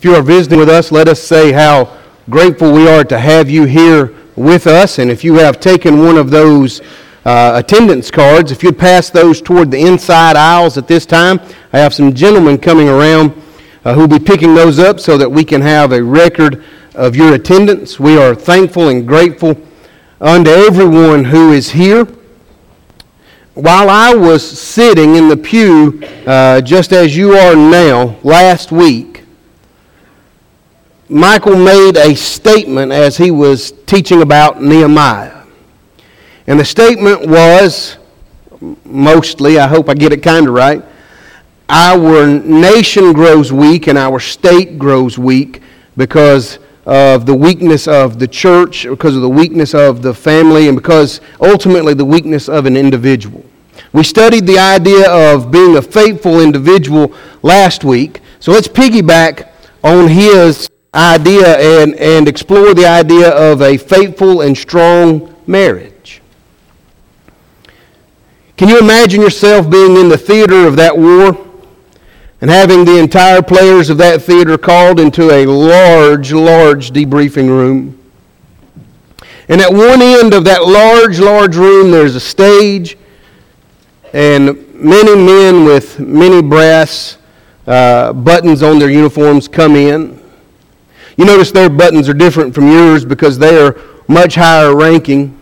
If you are visiting with us, let us say how grateful we are to have you here with us. And if you have taken one of those attendance cards, if you'd pass those toward the inside aisles at this time, I have some gentlemen coming around who will be picking those up so that we can have a record of your attendance. We are thankful and grateful unto everyone who is here. While I was sitting in the pew, just as you are now, last week, Michael made a statement as he was teaching about Nehemiah. And the statement was, mostly, I hope I get it kind of right, our nation grows weak and our state grows weak because of the weakness of the church, because of the weakness of the family, and because ultimately the weakness of an individual. We studied the idea of being a faithful individual last week. So let's piggyback on his idea and explore the idea of a faithful and strong marriage. Can you imagine yourself being in the theater of that war and having the entire players of that theater called into a large debriefing room? And at one end of that large room, there's a stage and many men with many brass buttons on their uniforms come in. You notice their buttons are different from yours because they are much higher ranking.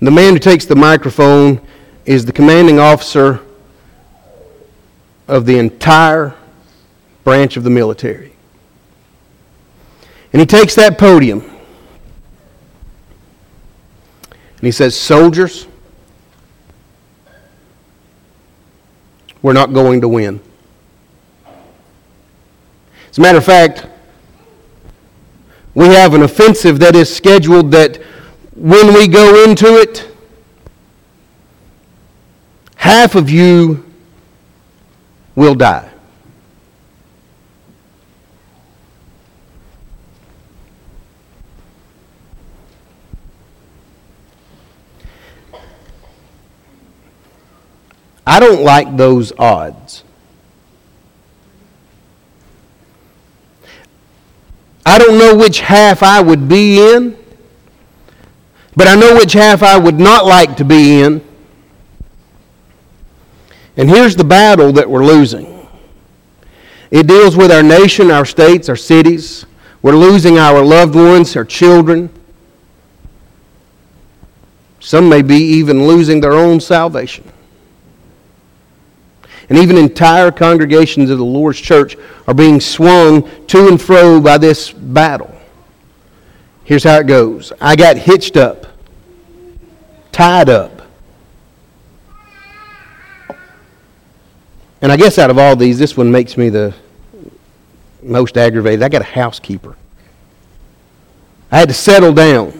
And the man who takes the microphone is the commanding officer of the entire branch of the military. And he takes that podium and he says, "Soldiers, we're not going to win. As a matter of fact, we have an offensive that is scheduled that when we go into it, half of you will die." I don't like those odds. I don't know which half I would be in, but I know which half I would not like to be in. And here's the battle that we're losing. It deals with our nation, our states, our cities. We're losing our loved ones, our children. Some may be even losing their own salvation. And even entire congregations of the Lord's church are being swung to and fro by this battle. Here's how it goes. I got hitched up, tied up. And I guess out of all these, this one makes me the most aggravated. I got a housekeeper. I had to settle down.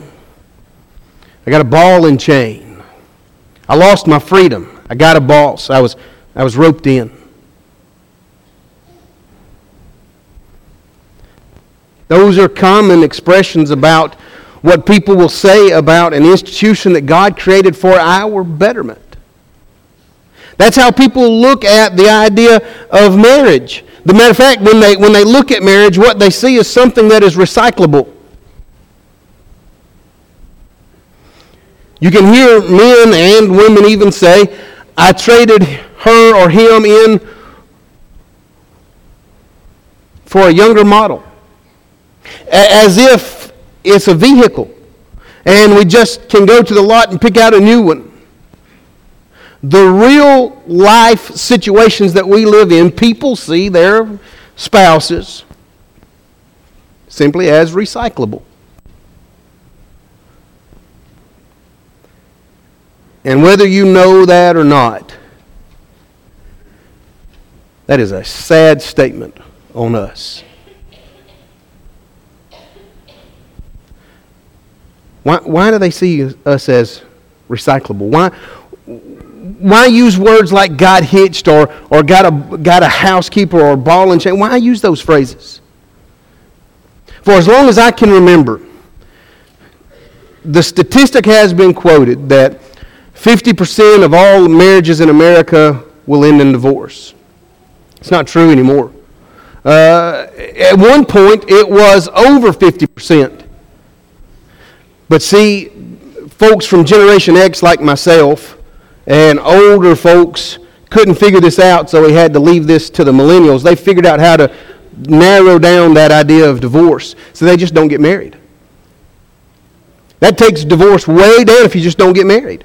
I got a ball and chain. I lost my freedom. I got a boss. I was roped in. Those are common expressions about what people will say about an institution that God created for our betterment. That's how people look at the idea of marriage. As a matter of fact, when they look at marriage, what they see is something that is recyclable. You can hear men and women even say, "I traded her or him in for a younger model," as if it's a vehicle and we just can go to the lot and pick out a new one. The real life situations that we live in, people see their spouses simply as recyclable. And whether you know that or not, that is a sad statement on us. Why do they see us as recyclable? Why use words like "got hitched" or got a housekeeper or ball and chain? Why use those phrases? For as long as I can remember, the statistic has been quoted that 50% of all marriages in America will end in divorce. It's not true anymore. At one point, it was over 50%. But see, folks from Generation X like myself and older folks couldn't figure this out, so we had to leave this to the millennials. They figured out how to narrow down that idea of divorce, so they just don't get married. That takes divorce way down if you just don't get married.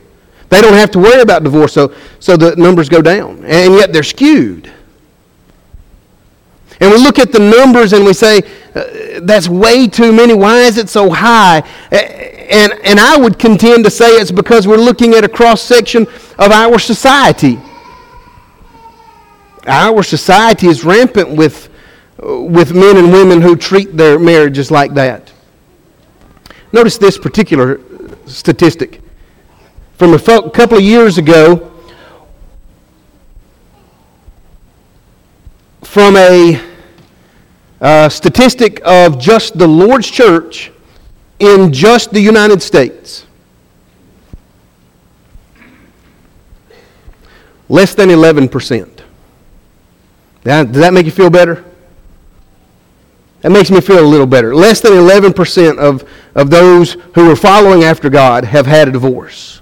They don't have to worry about divorce, so the numbers go down. And yet they're skewed. And we look at the numbers and we say, that's way too many. Why is it so high? And I would contend to say it's because we're looking at a cross-section of our society. Our society is rampant with men and women who treat their marriages like that. Notice this particular statistic. From a couple of years ago, from a statistic of just the Lord's Church in just the United States, less than 11%. Now, does that make you feel better? That makes me feel a little better. Less than 11% of those who are following after God have had a divorce.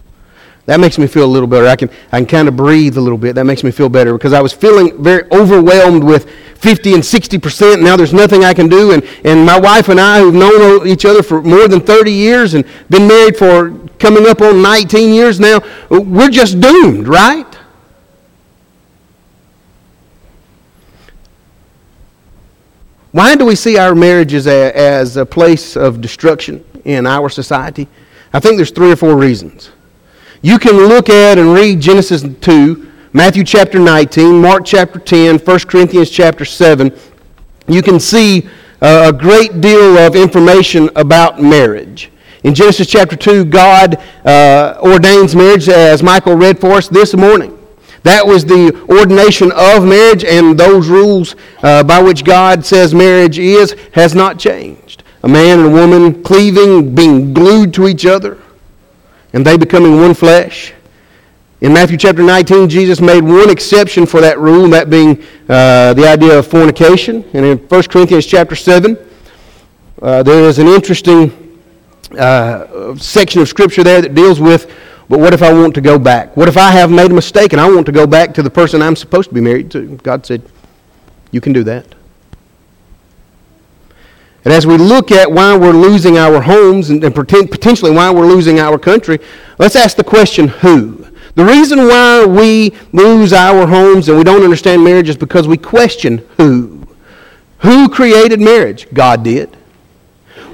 That makes me feel a little better. I can kind of breathe a little bit. That makes me feel better because I was feeling very overwhelmed with 50 and 60%. And now there's nothing I can do. And my wife and I, who've known each other for more than 30 years and been married for coming up on 19 years now, we're just doomed, right? Why do we see our marriages as a place of destruction in our society? I think there's 3 or 4 reasons. You can look at and read Genesis 2, Matthew chapter 19, Mark chapter 10, 1 Corinthians chapter 7. You can see a great deal of information about marriage. In Genesis chapter 2, God ordains marriage, as Michael read for us this morning. That was the ordination of marriage, and those rules by which God says marriage is has not changed. A man and a woman cleaving, being glued to each other, and they becoming one flesh. In Matthew chapter 19, Jesus made one exception for that rule, that being the idea of fornication. And in 1 Corinthians chapter 7, there is an interesting section of Scripture there that deals with, but what if I want to go back? What if I have made a mistake and I want to go back to the person I'm supposed to be married to? God said, you can do that. And as we look at why we're losing our homes and potentially why we're losing our country, let's ask the question, who? The reason why we lose our homes and we don't understand marriage is because we question who. Who created marriage? God did.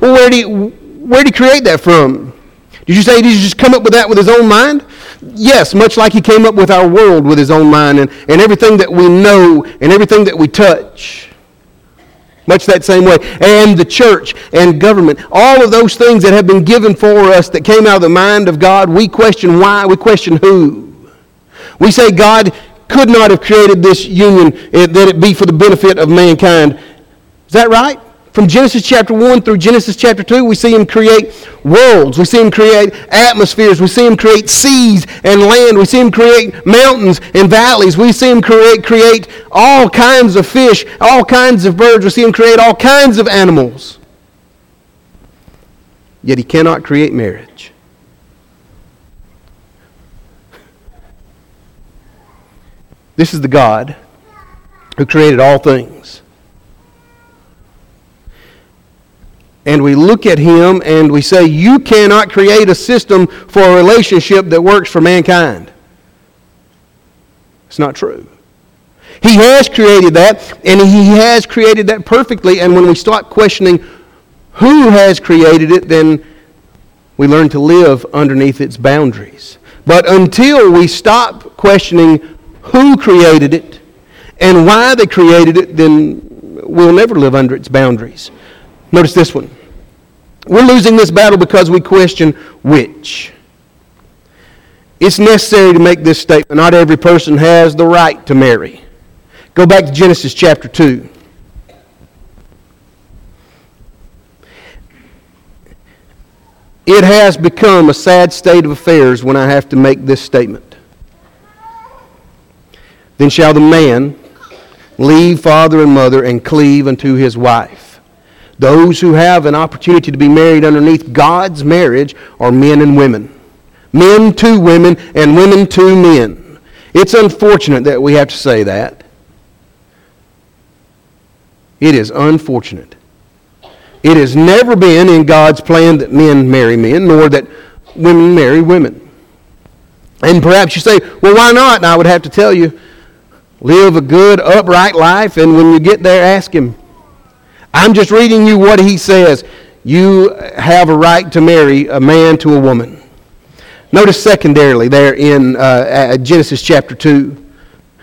Well, where did he create that from? Did you say he just come up with that with his own mind? Yes, much like he came up with our world with his own mind and everything that we know and everything that we touch. Much that same way. And the church and government. All of those things that have been given for us that came out of the mind of God, we question why, we question who. We say God could not have created this union that it be for the benefit of mankind. Is that right? From Genesis chapter 1 through Genesis chapter 2, we see him create worlds. We see him create atmospheres. We see him create seas and land. We see him create mountains and valleys. We see him create all kinds of fish, all kinds of birds. We see him create all kinds of animals. Yet he cannot create marriage. This is the God who created all things. And we look at him and we say, you cannot create a system for a relationship that works for mankind. It's not true. He has created that, and he has created that perfectly. And when we start questioning who has created it, then we learn to live underneath its boundaries. But until we stop questioning who created it and why they created it, then we'll never live under its boundaries. Notice this one. We're losing this battle because we question which. It's necessary to make this statement. Not every person has the right to marry. Go back to Genesis chapter 2. It has become a sad state of affairs when I have to make this statement. Then shall the man leave father and mother and cleave unto his wife. Those who have an opportunity to be married underneath God's marriage are men and women. Men to women and women to men. It's unfortunate that we have to say that. It is unfortunate. It has never been in God's plan that men marry men, nor that women marry women. And perhaps you say, well, why not? And I would have to tell you, live a good, upright life, and when you get there, ask him. I'm just reading you what he says. You have a right to marry a man to a woman. Notice secondarily there in Genesis chapter 2.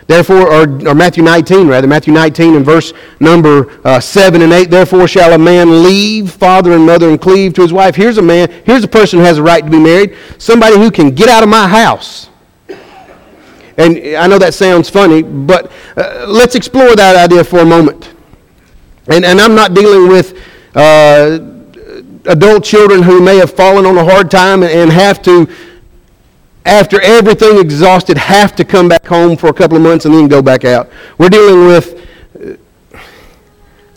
Therefore, or Matthew 19 and verse number 7 and 8. Therefore shall a man leave father and mother and cleave to his wife. Here's a man, here's a person who has a right to be married. Somebody who can get out of my house. And I know that sounds funny, but let's explore that idea for a moment. And I'm not dealing with adult children who may have fallen on a hard time and have to, after everything exhausted, have to come back home for a couple of months and then go back out. We're dealing with,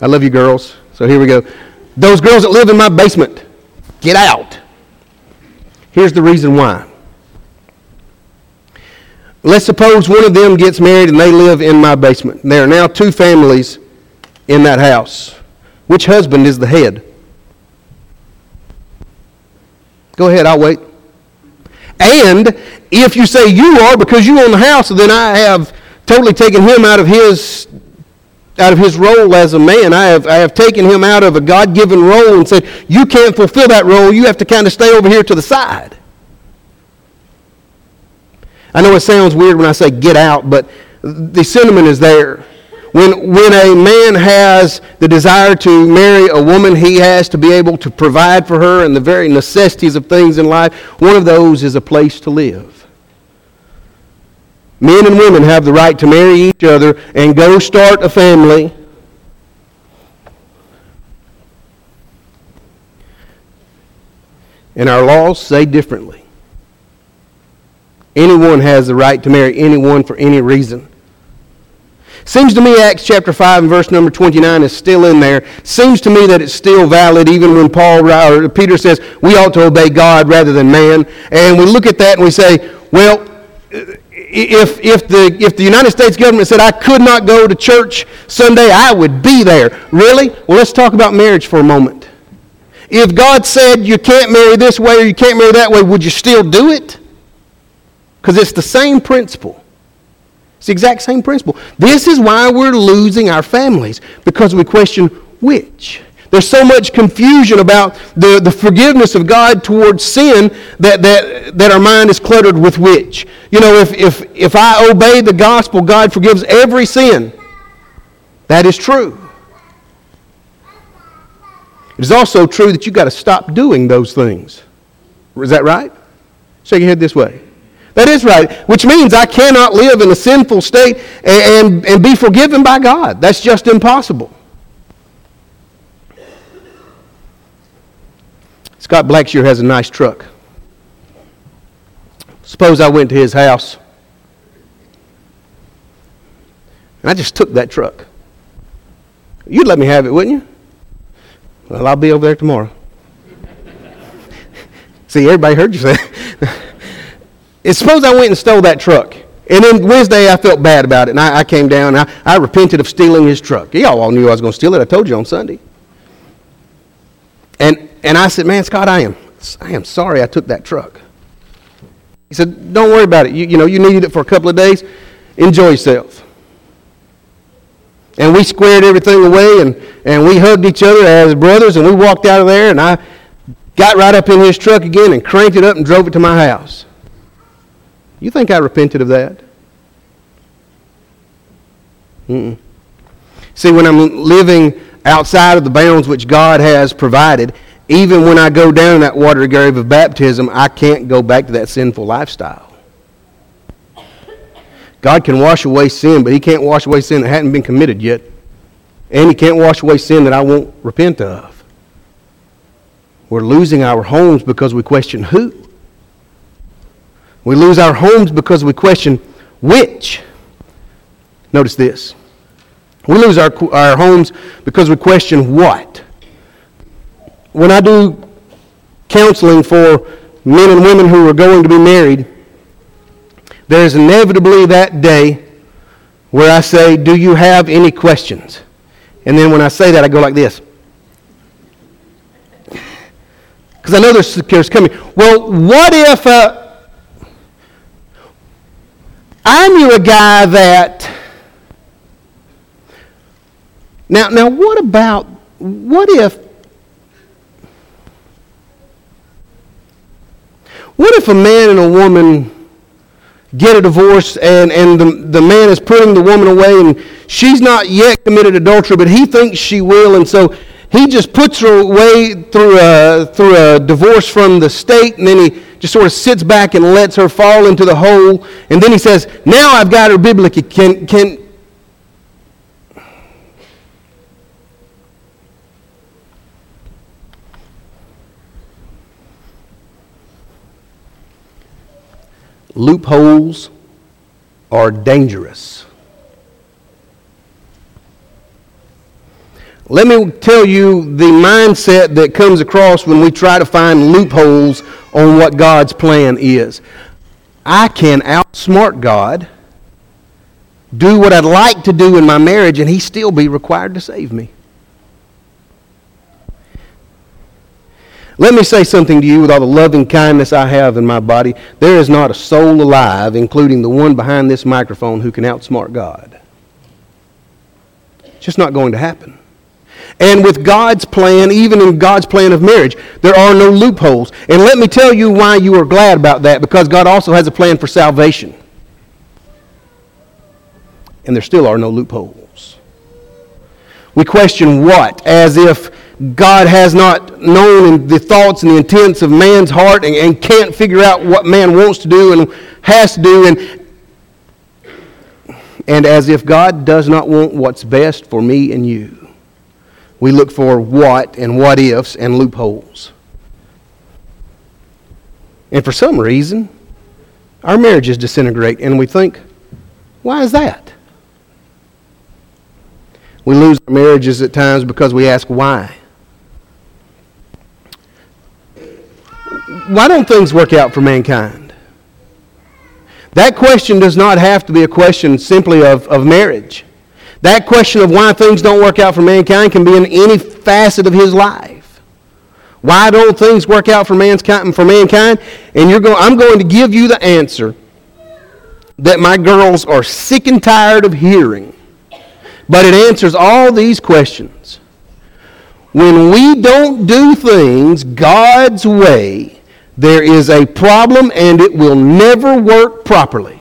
I love you girls, so here we go. Those girls that live in my basement, get out. Here's the reason why. Let's suppose one of them gets married and they live in my basement. There are now two families in that house. Which husband is the head? Go ahead, I'll wait. And if you say you are because you own the house, then I have totally taken him out of his role as a man. I have taken him out of a God-given role and said, you can't fulfill that role. You have to kind of stay over here to the side. I know it sounds weird when I say get out, but the sentiment is there. When a man has the desire to marry a woman, he has to be able to provide for her and the very necessities of things in life. One of those is a place to live. Men and women have the right to marry each other and go start a family. And our laws say differently. Anyone has the right to marry anyone for any reason. Seems to me Acts chapter 5 and verse number 29 is still in there. Seems to me that it's still valid even when Peter says we ought to obey God rather than man. And we look at that and we say, well, if the United States government said I could not go to church Sunday, I would be there. Really? Well, let's talk about marriage for a moment. If God said you can't marry this way or you can't marry that way, would you still do it? Because it's the same principle. It's the exact same principle. This is why we're losing our families, because we question which. There's so much confusion about the forgiveness of God towards sin that our mind is cluttered with which. You know, if I obey the gospel, God forgives every sin. That is true. It is also true that you've got to stop doing those things. Is that right? Shake your head this way. That is right, which means I cannot live in a sinful state and be forgiven by God. That's just impossible. Scott Blackshear has a nice truck. Suppose I went to his house and I just took that truck. You'd let me have it, wouldn't you? Well, I'll be over there tomorrow. See, everybody heard you say that. Suppose I went and stole that truck. And then Wednesday I felt bad about it. And I came down and I repented of stealing his truck. Y'all all knew I was going to steal it. I told you on Sunday. And I said, man, Scott, I am sorry I took that truck. He said, don't worry about it. You needed it for a couple of days. Enjoy yourself. And we squared everything away and we hugged each other as brothers and we walked out of there and I got right up in his truck again and cranked it up and drove it to my house. You think I repented of that? Mm-mm. See, when I'm living outside of the bounds which God has provided, even when I go down that watery grave of baptism, I can't go back to that sinful lifestyle. God can wash away sin, but he can't wash away sin that hadn't been committed yet. And he can't wash away sin that I won't repent of. We're losing our homes because we question who. We lose our homes because we question which. Notice this. We lose our homes because we question what. When I do counseling for men and women who are going to be married, there's inevitably that day where I say, do you have any questions? And then when I say that, I go like this. Because I know there's coming. Well, what if I knew a guy that... Now, what if a man and a woman get a divorce and the man is putting the woman away and she's not yet committed adultery, but he thinks she will, and so he just puts her away through a divorce from the state, and then he just sort of sits back and lets her fall into the hole, and then he says, now I've got her biblically. Loopholes are dangerous. Let me tell you the mindset that comes across when we try to find loopholes on what God's plan is. I can outsmart God, do what I'd like to do in my marriage, and He still be required to save me. Let me say something to you with all the loving kindness I have in my body. There is not a soul alive, including the one behind this microphone, who can outsmart God. It's just not going to happen. And with God's plan, even in God's plan of marriage, there are no loopholes. And let me tell you why you are glad about that, because God also has a plan for salvation. And there still are no loopholes. We question what, as if God has not known the thoughts and the intents of man's heart and can't figure out what man wants to do and has to do, and as if God does not want what's best for me and you. We look for what and what ifs and loopholes. And for some reason, our marriages disintegrate and we think, why is that? We lose our marriages at times because we ask why. Why don't things work out for mankind? That question does not have to be a question simply of marriage. That question of why things don't work out for mankind can be in any facet of his life. Why don't things work out for mankind? And I'm going to give you the answer that my girls are sick and tired of hearing. But it answers all these questions. When we don't do things God's way, there is a problem and it will never work properly.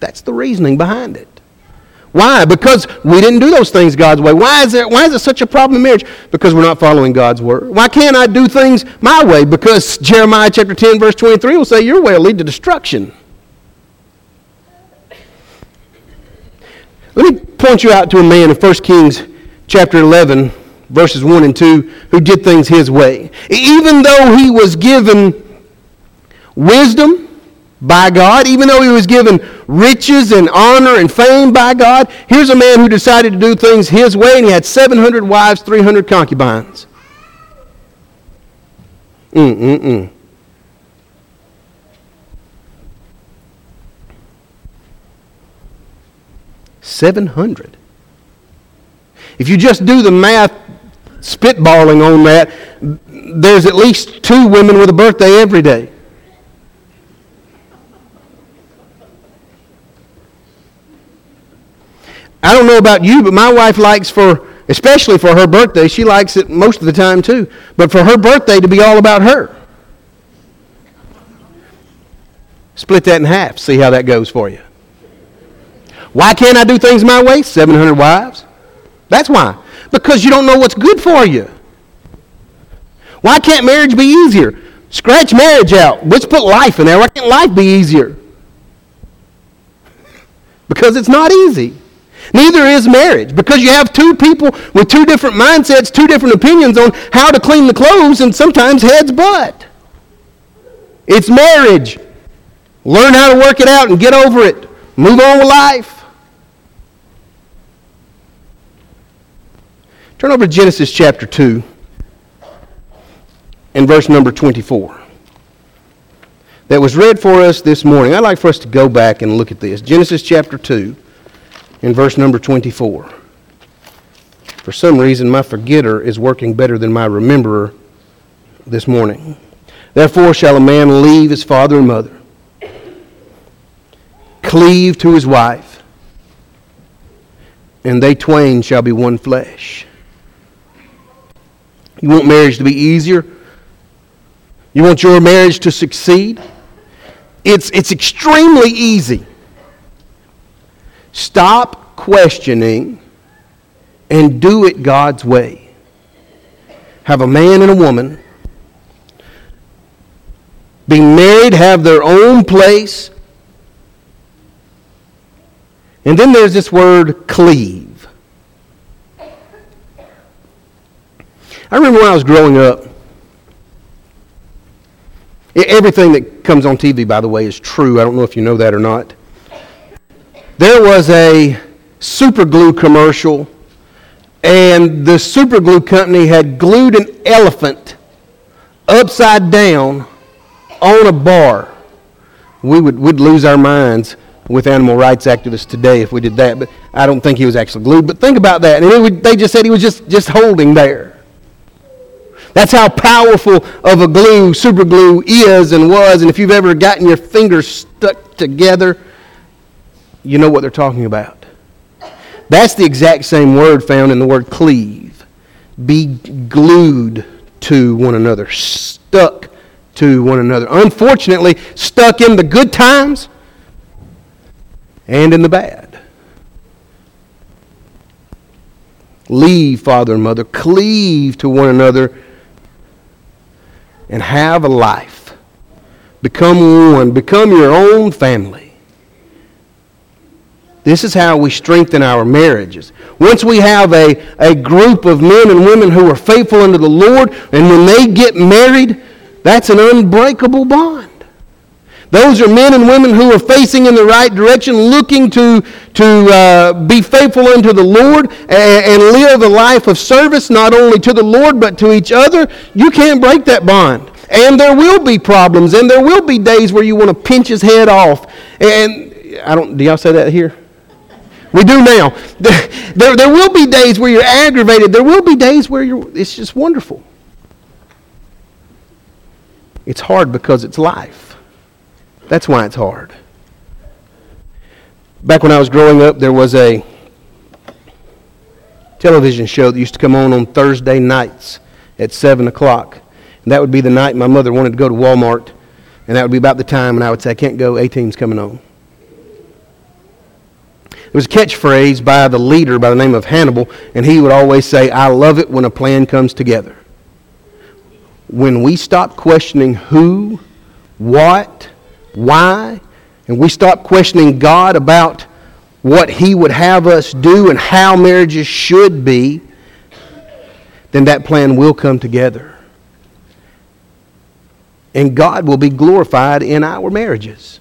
That's the reasoning behind it. Why? Because we didn't do those things God's way. Why is it such a problem in marriage? Because we're not following God's word. Why can't I do things my way? Because Jeremiah chapter 10 verse 23 will say, your way will lead to destruction. Let me point you out to a man in 1 Kings chapter 11, verses 1 and 2, who did things his way. Even though he was given wisdom by God, even though he was given riches and honor and fame by God, here's a man who decided to do things his way, and he had 700 wives, 300 concubines. $700. If you just do the math, spitballing on that, there's at least 2 women with a birthday every day. I don't know about you, but my wife likes especially for her birthday, she likes it most of the time too, but for her birthday to be all about her. Split that in half, see how that goes for you. Why can't I do things my way? 700 wives. That's why. Because you don't know what's good for you. Why can't marriage be easier? Scratch marriage out. Let's put life in there. Why can't life be easier? Because it's not easy. Neither is marriage. Because you have 2 people with 2 different mindsets, 2 different opinions on how to clean the clothes, and sometimes heads butt. It's marriage. Learn how to work it out and get over it. Move on with life. Turn over to Genesis chapter 2 and verse number 24. That was read for us this morning. I'd like for us to go back and look at this. Genesis chapter 2 and verse number 24. For some reason, my forgetter is working better than my rememberer this morning. Therefore shall a man leave his father and mother, cleave to his wife, and they twain shall be one flesh. You want marriage to be easier? You want your marriage to succeed? It's extremely easy. Stop questioning and do it God's way. Have a man and a woman be married, have their own place. And then there's this word, cleave. I remember when I was growing up, everything that comes on TV, by the way, is true. I don't know if you know that or not. There was a super glue commercial, and the super glue company had glued an elephant upside down on a bar. We'd lose our minds with animal rights activists today if we did that, but I don't think he was actually glued. But think about that. And they just said he was just holding there. That's how powerful of a glue, super glue, is and was. And if you've ever gotten your fingers stuck together, you know what they're talking about. That's the exact same word found in the word cleave. Be glued to one another, stuck to one another. Unfortunately, stuck in the good times and in the bad. Leave father and mother, cleave to one another, and have a life. Become one. Become your own family. This is how we strengthen our marriages. Once we have a group of men and women who are faithful unto the Lord, and when they get married, that's an unbreakable bond. Those are men and women who are facing in the right direction, looking to be faithful unto the Lord and live a life of service, not only to the Lord, but to each other. You can't break that bond. And there will be problems, and there will be days where you want to pinch his head off. And do y'all say that here? We do now. There will be days where you're aggravated. There will be days where it's just wonderful. It's hard because it's life. That's why it's hard. Back when I was growing up, there was a television show that used to come on Thursday nights at 7 o'clock. And that would be the night my mother wanted to go to Walmart. And that would be about the time when I would say, I can't go, A-Team's coming on. It was a catchphrase by the leader by the name of Hannibal. And he would always say, I love it when a plan comes together. When we stop questioning who, what, why, and we stop questioning God about what He would have us do and how marriages should be, then that plan will come together. And God will be glorified in our marriages.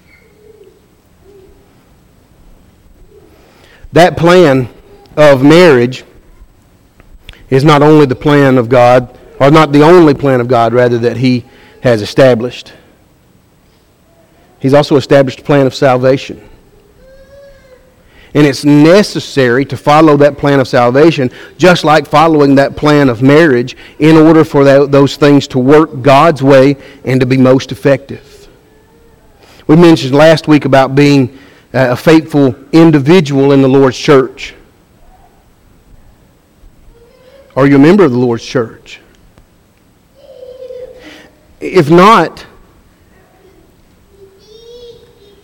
That plan of marriage is not only the plan of God, or not the only plan of God, rather, that He has established. He's also established a plan of salvation. And it's necessary to follow that plan of salvation, just like following that plan of marriage, in order for those things to work God's way and to be most effective. We mentioned last week about being a faithful individual in the Lord's church. Are you a member of the Lord's church? If not,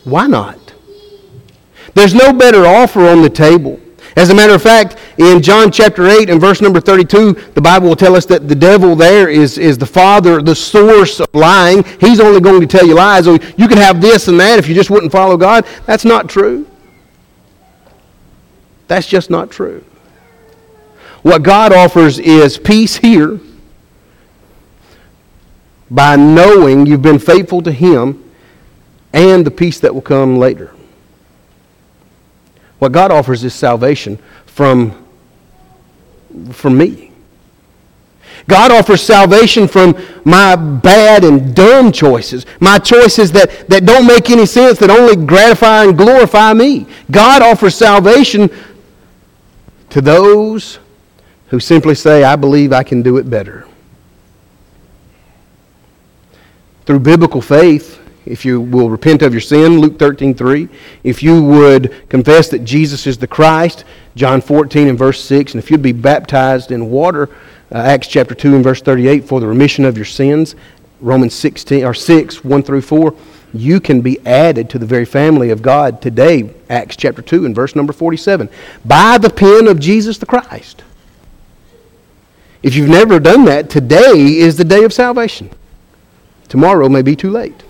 why not? There's no better offer on the table. As a matter of fact, in John chapter 8 and verse number 32, the Bible will tell us that the devil there is the father, the source of lying. He's only going to tell you lies. You could have this and that if you just wouldn't follow God. That's not true. That's just not true. What God offers is peace here by knowing you've been faithful to Him, and the peace that will come later. What God offers is salvation from for me. God offers salvation from my bad and dumb choices, my choices that don't make any sense, that only gratify and glorify me. God offers salvation to those who simply say, I believe I can do it better. Through biblical faith, if you will repent of your sin, Luke 13:3, if you would confess that Jesus is the Christ, John 14 and verse 6, and if you'd be baptized in water, Acts chapter 2 and verse 38, for the remission of your sins, Romans 6, 1 through 4, you can be added to the very family of God today, Acts chapter 2 and verse number 47, by the pen of Jesus the Christ. If you've never done that, today is the day of salvation. Tomorrow may be too late.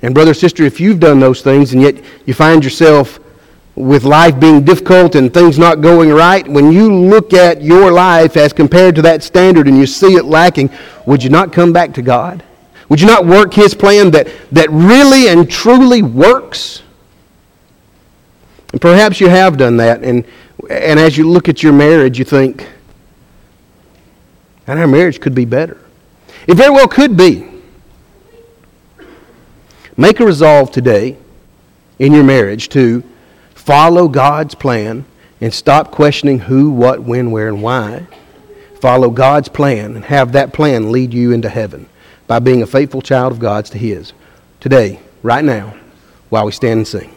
And brother, sister, if you've done those things and yet you find yourself with life being difficult and things not going right, when you look at your life as compared to that standard and you see it lacking, would you not come back to God? Would you not work His plan that really and truly works? And perhaps you have done that. And as you look at your marriage, you think, and our marriage could be better. It very well could be. Make a resolve today in your marriage to follow God's plan and stop questioning who, what, when, where, and why. Follow God's plan and have that plan lead you into heaven by being a faithful child of God's to His. Today, right now, while we stand and sing.